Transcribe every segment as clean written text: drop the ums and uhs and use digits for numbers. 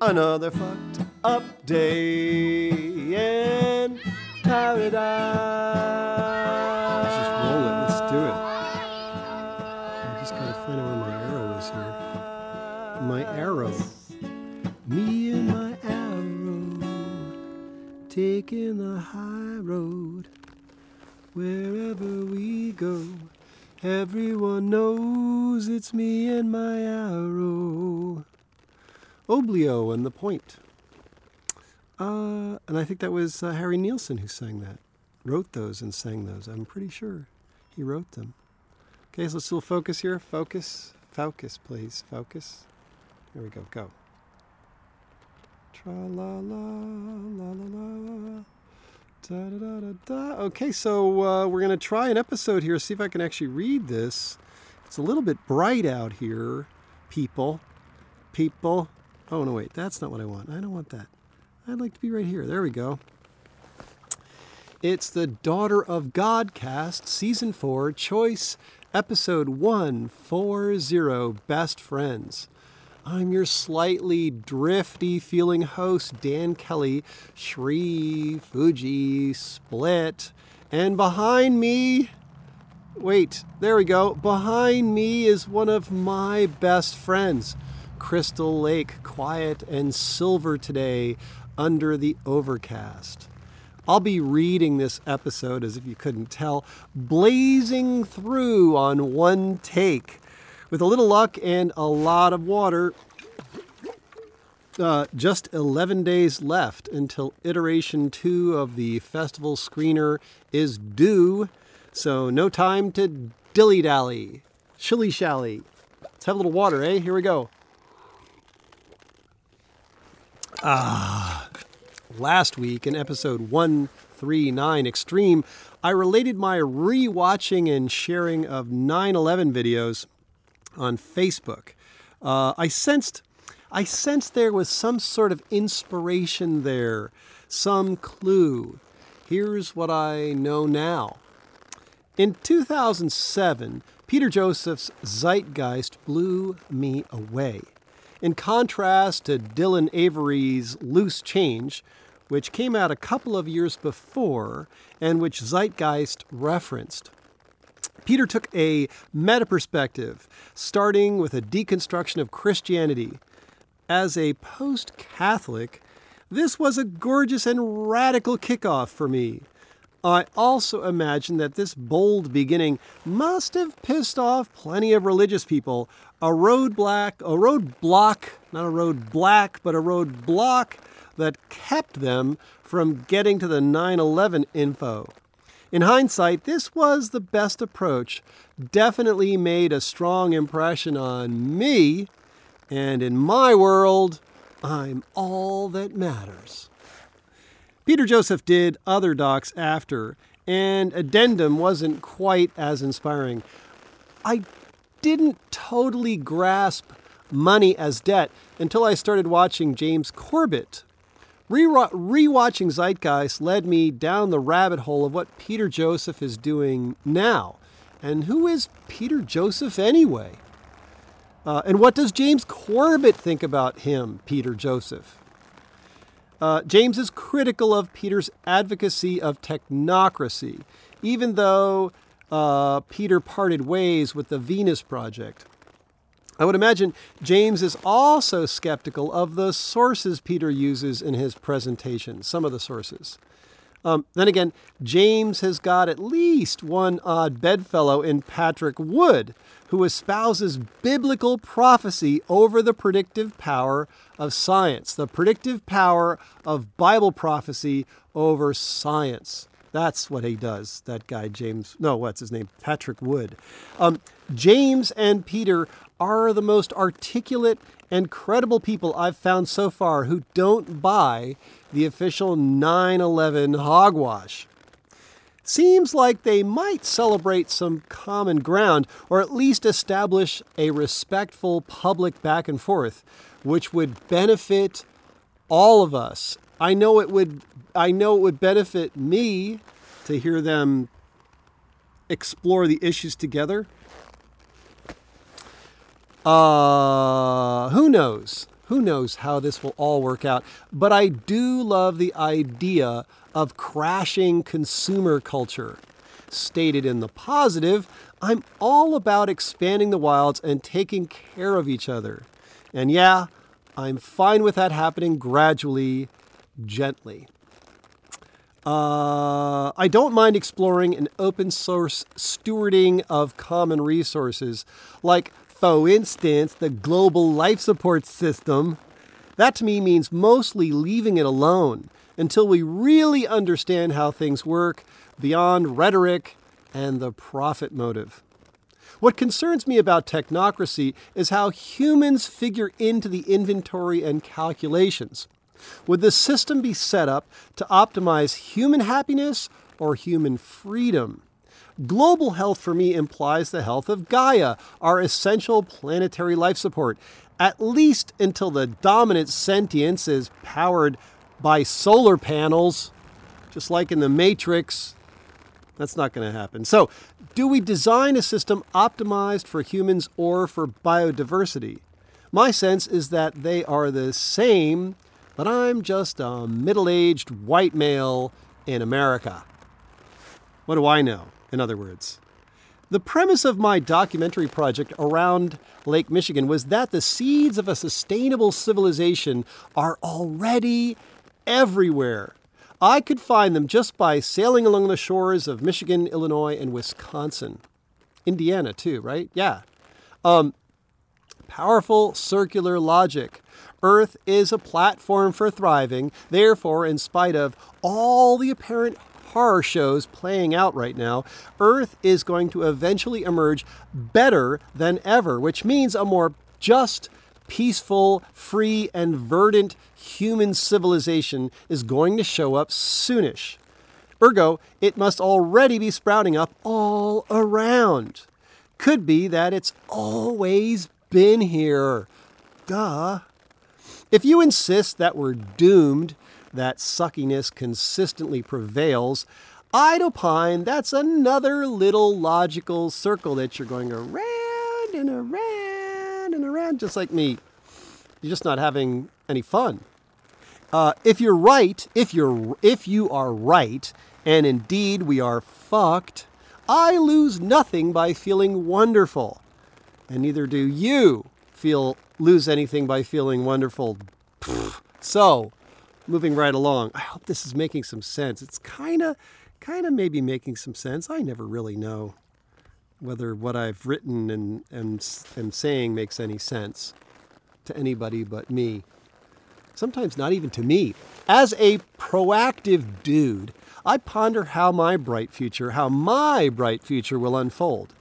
another fucked up day in paradise. Let's just roll it. Let's do it. I just gotta find out where my arrow is here. My arrow. Me and my arrow, taking the high road. Wherever we go, everyone knows it's me and my arrow. Oblio and the point. And I think that was Harry Nilsson who sang that. Wrote those and sang those. I'm pretty sure he wrote them. Okay, so let's still focus here. Focus. Focus, please. Focus. Here we go. Go. Tra-la-la-la-la-la. Da-da-da-da-da. Okay, so we're going to try an episode here. See if I can actually read this. It's a little bit bright out here, people. People. Oh, no, wait. That's not what I want. I don't want that. I'd like to be right here. There we go. It's the Daughter of Godcast, Season 4, Choice, Episode 140, Best Friends. I'm your slightly drifty-feeling host, Dan Kelly, Shree Fuji Split. And behind me... wait, there we go. Behind me is one of my best friends. Crystal Lake, quiet and silver today under the overcast. I'll be reading this episode, as if you couldn't tell, blazing through on one take. With a little luck and a lot of water, just 11 days left until Iteration 2 of the festival screener is due, so no time to dilly-dally, shilly-shally. Let's have a little water, eh? Here we go. Ah... last week in episode 139 Extreme, I related my re-watching and sharing of 9/11 videos on Facebook. I sensed there was some sort of inspiration there, some clue. Here's what I know now. In 2007, Peter Joseph's Zeitgeist blew me away. In contrast to Dylan Avery's Loose Change, which came out a couple of years before and which Zeitgeist referenced. Peter took a meta-perspective, starting with a deconstruction of Christianity. As a post-Catholic, this was a gorgeous and radical kickoff for me. I also imagine that this bold beginning must have pissed off plenty of religious people. A roadblock that kept them from getting to the 9/11 info. In hindsight, this was the best approach. Definitely made a strong impression on me, and in my world, I'm all that matters. Peter Joseph did other docs after, and Addendum wasn't quite as inspiring. I didn't totally grasp money as debt until I started watching James Corbett. Rewatching Zeitgeist led me down the rabbit hole of what Peter Joseph is doing now. And who is Peter Joseph anyway? And what does James Corbett think about him, Peter Joseph? James is critical of Peter's advocacy of technocracy, even though Peter parted ways with the Venus Project. I would imagine James is also skeptical of the sources Peter uses in his presentation, some of the sources. Then again, James has got at least one odd bedfellow in Patrick Wood, who espouses biblical prophecy over the predictive power of science, the predictive power of Bible prophecy over science. That's what he does, that guy James, no, what's his name? Patrick Wood. James and Peter are the most articulate and credible people I've found so far who don't buy the official 9/11 hogwash. Seems like they might celebrate some common ground, or at least establish a respectful public back and forth, which would benefit all of us. I know it would benefit me to hear them explore the issues together. Who knows? Who knows how this will all work out? But I do love the idea of crashing consumer culture. Stated in the positive, I'm all about expanding the wilds and taking care of each other. And yeah, I'm fine with that happening gradually, gently. I don't mind exploring an open source stewarding of common resources, like, for instance, the global life support system. That to me means mostly leaving it alone until we really understand how things work beyond rhetoric and the profit motive. What concerns me about technocracy is how humans figure into the inventory and calculations. Would the system be set up to optimize human happiness or human freedom? Global health for me implies the health of Gaia, our essential planetary life support, at least until the dominant sentience is powered by solar panels, just like in the Matrix. That's not going to happen. So, do we design a system optimized for humans or for biodiversity? My sense is that they are the same, but I'm just a middle-aged white male in America. What do I know? In other words, the premise of my documentary project around Lake Michigan was that the seeds of a sustainable civilization are already everywhere. I could find them just by sailing along the shores of Michigan, Illinois, and Wisconsin. Indiana, too, right? Yeah. Powerful circular logic. Earth is a platform for thriving. Therefore, in spite of all the apparent horror shows playing out right now, Earth is going to eventually emerge better than ever, which means a more just, peaceful, free, and verdant human civilization is going to show up soonish. Ergo, it must already be sprouting up all around. Could be that it's always been here. Duh. If you insist that we're doomed, that suckiness consistently prevails, I'd opine that's another little logical circle that you're going around and around and around, just like me. You're just not having any fun. If you're right, if you are right, and indeed we are fucked, I lose nothing by feeling wonderful. And neither do you lose anything by feeling wonderful. Pfft. So, moving right along. I hope this is making some sense. It's kind of maybe making some sense. I never really know whether what I've written and am saying makes any sense to anybody but me. Sometimes not even to me. As a proactive dude, I ponder how my bright future will unfold.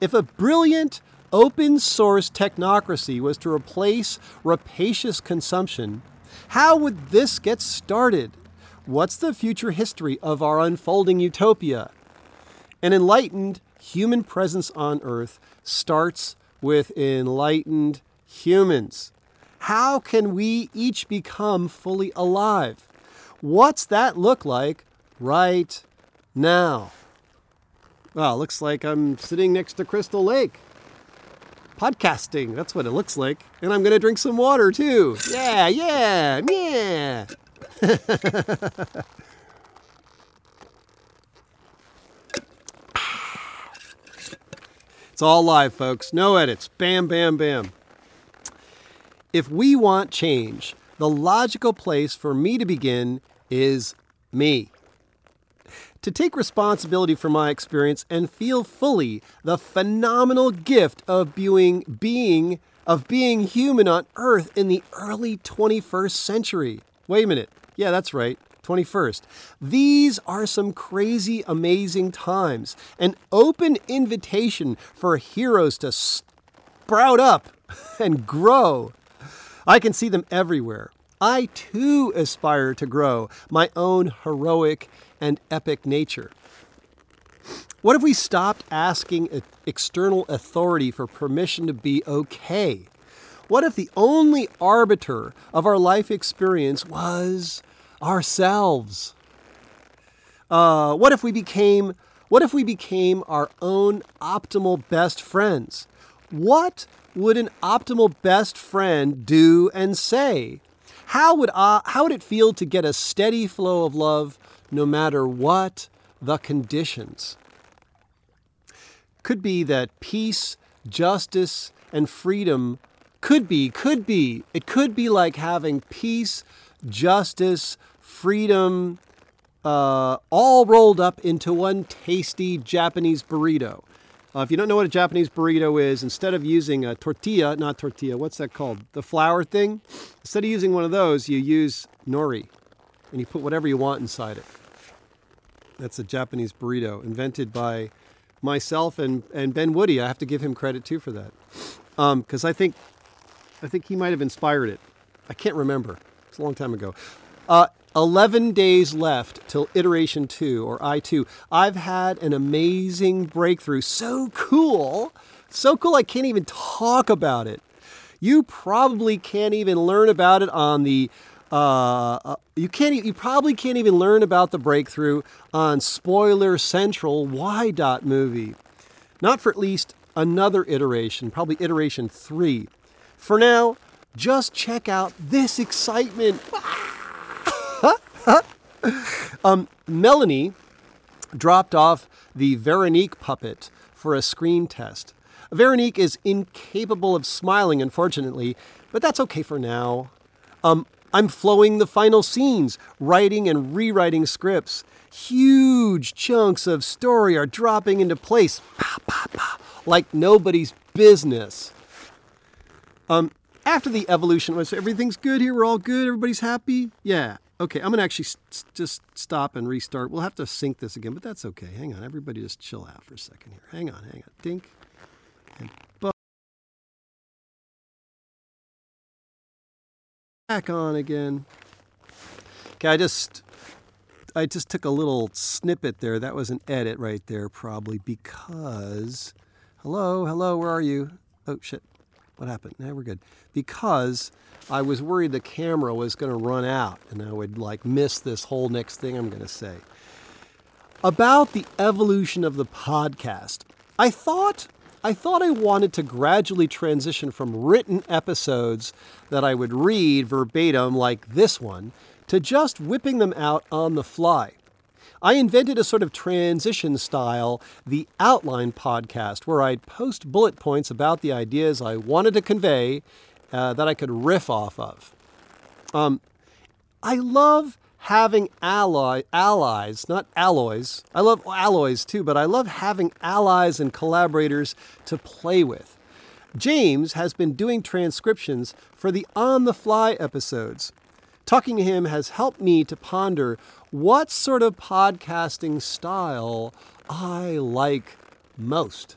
If a brilliant open source technocracy was to replace rapacious consumption, how would this get started? What's the future history of our unfolding utopia? An enlightened human presence on Earth starts with enlightened humans. How can we each become fully alive? What's that look like right now? Well, it looks like I'm sitting next to Crystal Lake. Podcasting, that's what it looks like. And I'm going to drink some water, too. Yeah. It's all live, folks. No edits. Bam, bam, bam. If we want change, the logical place for me to begin is me. To take responsibility for my experience and feel fully the phenomenal gift of being human on Earth in the early 21st century. Wait a minute. Yeah, that's right. 21st. These are some crazy, amazing times. An open invitation for heroes to sprout up and grow. I can see them everywhere. I too aspire to grow my own heroic and epic nature. What if we stopped asking external authority for permission to be okay? What if the only arbiter of our life experience was ourselves? What if we became our own optimal best friends? What would an optimal best friend do and say? How would it feel to get a steady flow of love no matter what the conditions? Could be that peace, justice, and freedom could be. It could be like having peace, justice, freedom, all rolled up into one tasty Japanese burrito. If you don't know what a Japanese burrito is, instead of using a tortilla, what's that called? The flour thing? Instead of using one of those, you use nori, and you put whatever you want inside it. That's a Japanese burrito, invented by myself and Ben Woody. I have to give him credit, too, for that, because I think he might have inspired it. I can't remember. It's a long time ago. 11 days left till iteration 2, or I2. I've had an amazing breakthrough. So cool I can't even talk about it. You probably can't even learn about it on the... You probably can't even learn about the breakthrough on Spoiler Central Y.movie. Not for at least another iteration, probably iteration 3. For now, just check out this excitement. Melanie dropped off the Veronique puppet for a screen test. Veronique is incapable of smiling, unfortunately, but that's okay for now. I'm flowing the final scenes, writing and rewriting scripts. Huge chunks of story are dropping into place, like nobody's business. After the evolution, so everything's good here, we're all good, everybody's happy? Yeah. Okay, I'm going to actually just stop and restart. We'll have to sync this again, but that's okay. Hang on, everybody just chill out for a second here. Hang on. Dink. And back on again. Okay, I just took a little snippet there. That was an edit right there, probably, because... Hello, where are you? Oh, shit. What happened? Now we're good. Because I was worried the camera was going to run out and I would miss this whole next thing I'm going to say. About the evolution of the podcast, I thought I wanted to gradually transition from written episodes that I would read verbatim like this one to just whipping them out on the fly. I invented a sort of transition style, the outline podcast, where I'd post bullet points about the ideas I wanted to convey that I could riff off of. I love having allies, not alloys. I love alloys too, but I love having allies and collaborators to play with. James has been doing transcriptions for the on-the-fly episodes. Talking to him has helped me to ponder what sort of podcasting style I like most.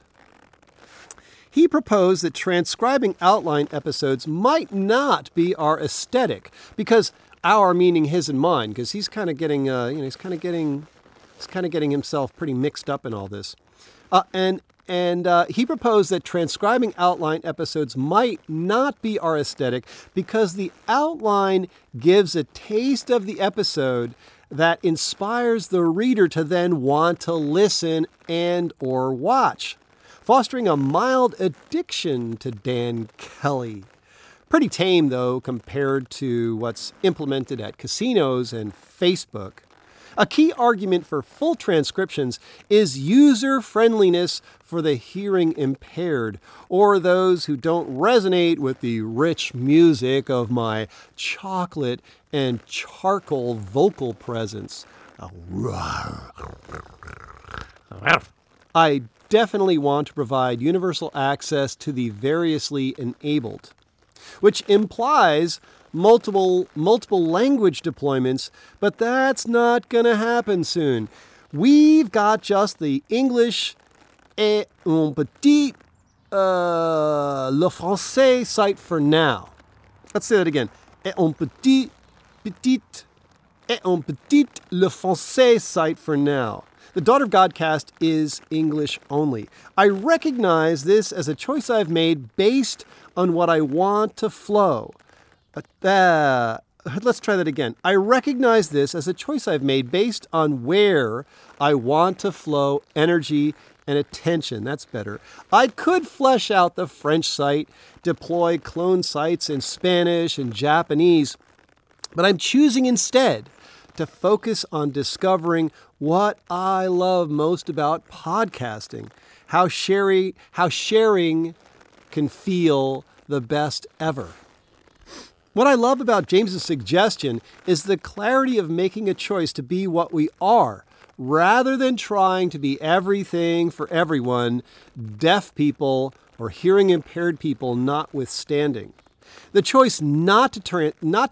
He proposed that transcribing outline episodes might not be our aesthetic, because our meaning his and mine, because he's kind of getting, he's kind of getting himself pretty mixed up in all this, and he proposed that transcribing outline episodes might not be our aesthetic because the outline gives a taste of the episode that inspires the reader to then want to listen and or watch, fostering a mild addiction to Dan Kelly. Pretty tame, though, compared to what's implemented at casinos and Facebook. A key argument for full transcriptions is user-friendliness for the hearing impaired, or those who don't resonate with the rich music of my chocolate and charcoal vocal presence. I definitely want to provide universal access to the variously enabled, which implies multiple language deployments, but that's not going to happen soon. We've got just the English et un petit le français site for now. Let's say that again. Et un petit et un petit le français site for now. The Daughter of Godcast is English only. I recognize this as a choice I've made based on what I want to flow. Let's try that again. I recognize this as a choice I've made based on where I want to flow energy and attention. That's better. I could flesh out the French site, deploy clone sites in Spanish and Japanese, but I'm choosing instead to focus on discovering what I love most about podcasting, how sharing can feel the best ever. What I love about James's suggestion is the clarity of making a choice to be what we are, rather than trying to be everything for everyone, deaf people or hearing impaired people notwithstanding. The choice not to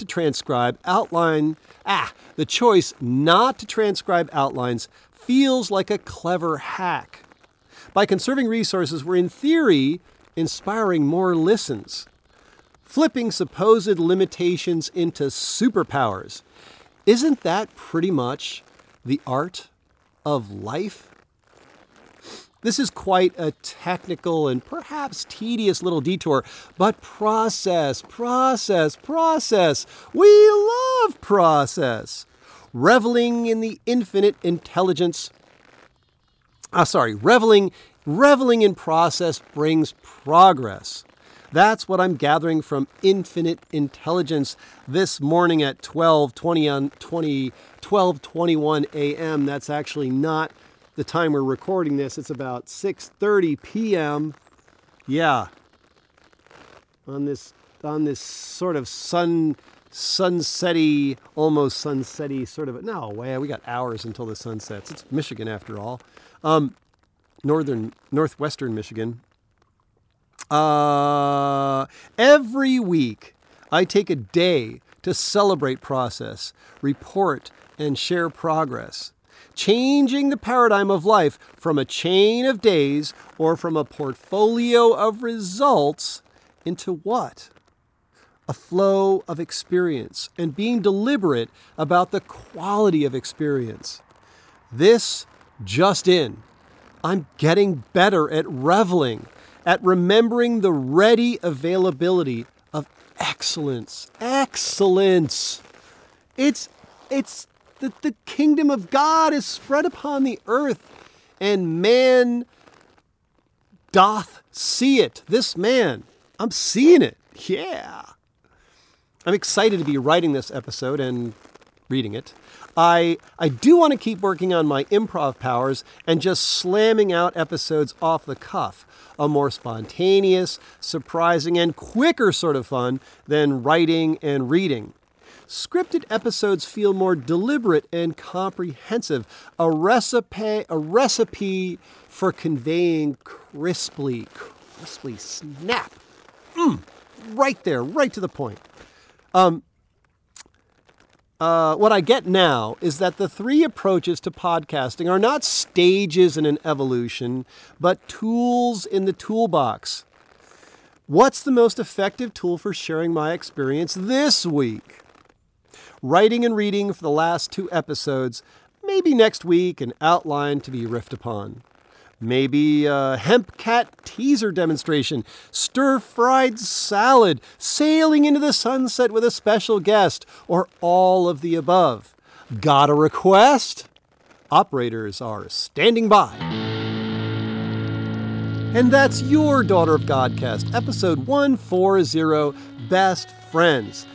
transcribe outlines feels like a clever hack. By conserving resources, we're in theory inspiring more listens, flipping supposed limitations into superpowers. Isn't that pretty much the art of life? This is quite a technical and perhaps tedious little detour, but process. We love process. Reveling in the infinite intelligence. Reveling in process brings progress. That's what I'm gathering from Infinite Intelligence this morning at 12:21 a.m. That's actually not the time we're recording this. It's about 6:30 p.m. Yeah. On this sort of almost sunsetty sort of, no way, we got hours until the sun sets. It's Michigan after all. Northwestern Michigan. Every week I take a day to celebrate process, report, and share progress. Changing the paradigm of life from a chain of days or from a portfolio of results into what? A flow of experience, and being deliberate about the quality of experience. This just in. I'm getting better at reveling, at remembering the ready availability of excellence. Excellence! It's that the kingdom of God is spread upon the earth, and man doth see it. This man, I'm seeing it. Yeah. I'm excited to be writing this episode and reading it. I do want to keep working on my improv powers and just slamming out episodes off the cuff. A more spontaneous, surprising, and quicker sort of fun than writing and reading. Scripted episodes feel more deliberate and comprehensive, a recipe for conveying crisply, snap, right there, right to the point. What I get now is that the three approaches to podcasting are not stages in an evolution, but tools in the toolbox. What's the most effective tool for sharing my experience this week? Writing and reading for the last two episodes, maybe next week an outline to be riffed upon. Maybe a hemp cat teaser demonstration, stir-fried salad, sailing into the sunset with a special guest, or all of the above. Got a request? Operators are standing by. And that's your Daughter of Godcast, episode 140, Best Friends.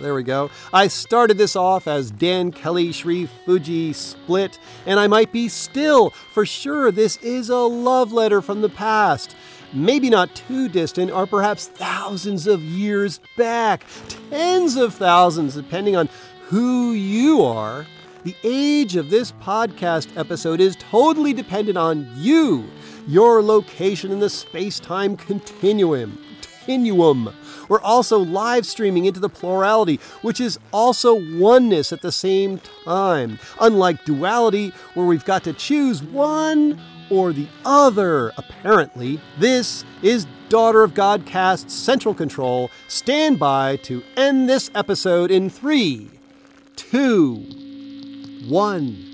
There we go. I started this off as Dan Kelly, Shree Fuji Split, and I might be still. For sure, this is a love letter from the past. Maybe not too distant, or perhaps thousands of years back. Tens of thousands, depending on who you are. The age of this podcast episode is totally dependent on you, your location in the space-time continuum. We're also live streaming into the plurality, which is also oneness at the same time. Unlike duality, where we've got to choose one or the other, apparently. This is Daughter of Godcast Central Control. Stand by to end this episode in 3, 2, 1.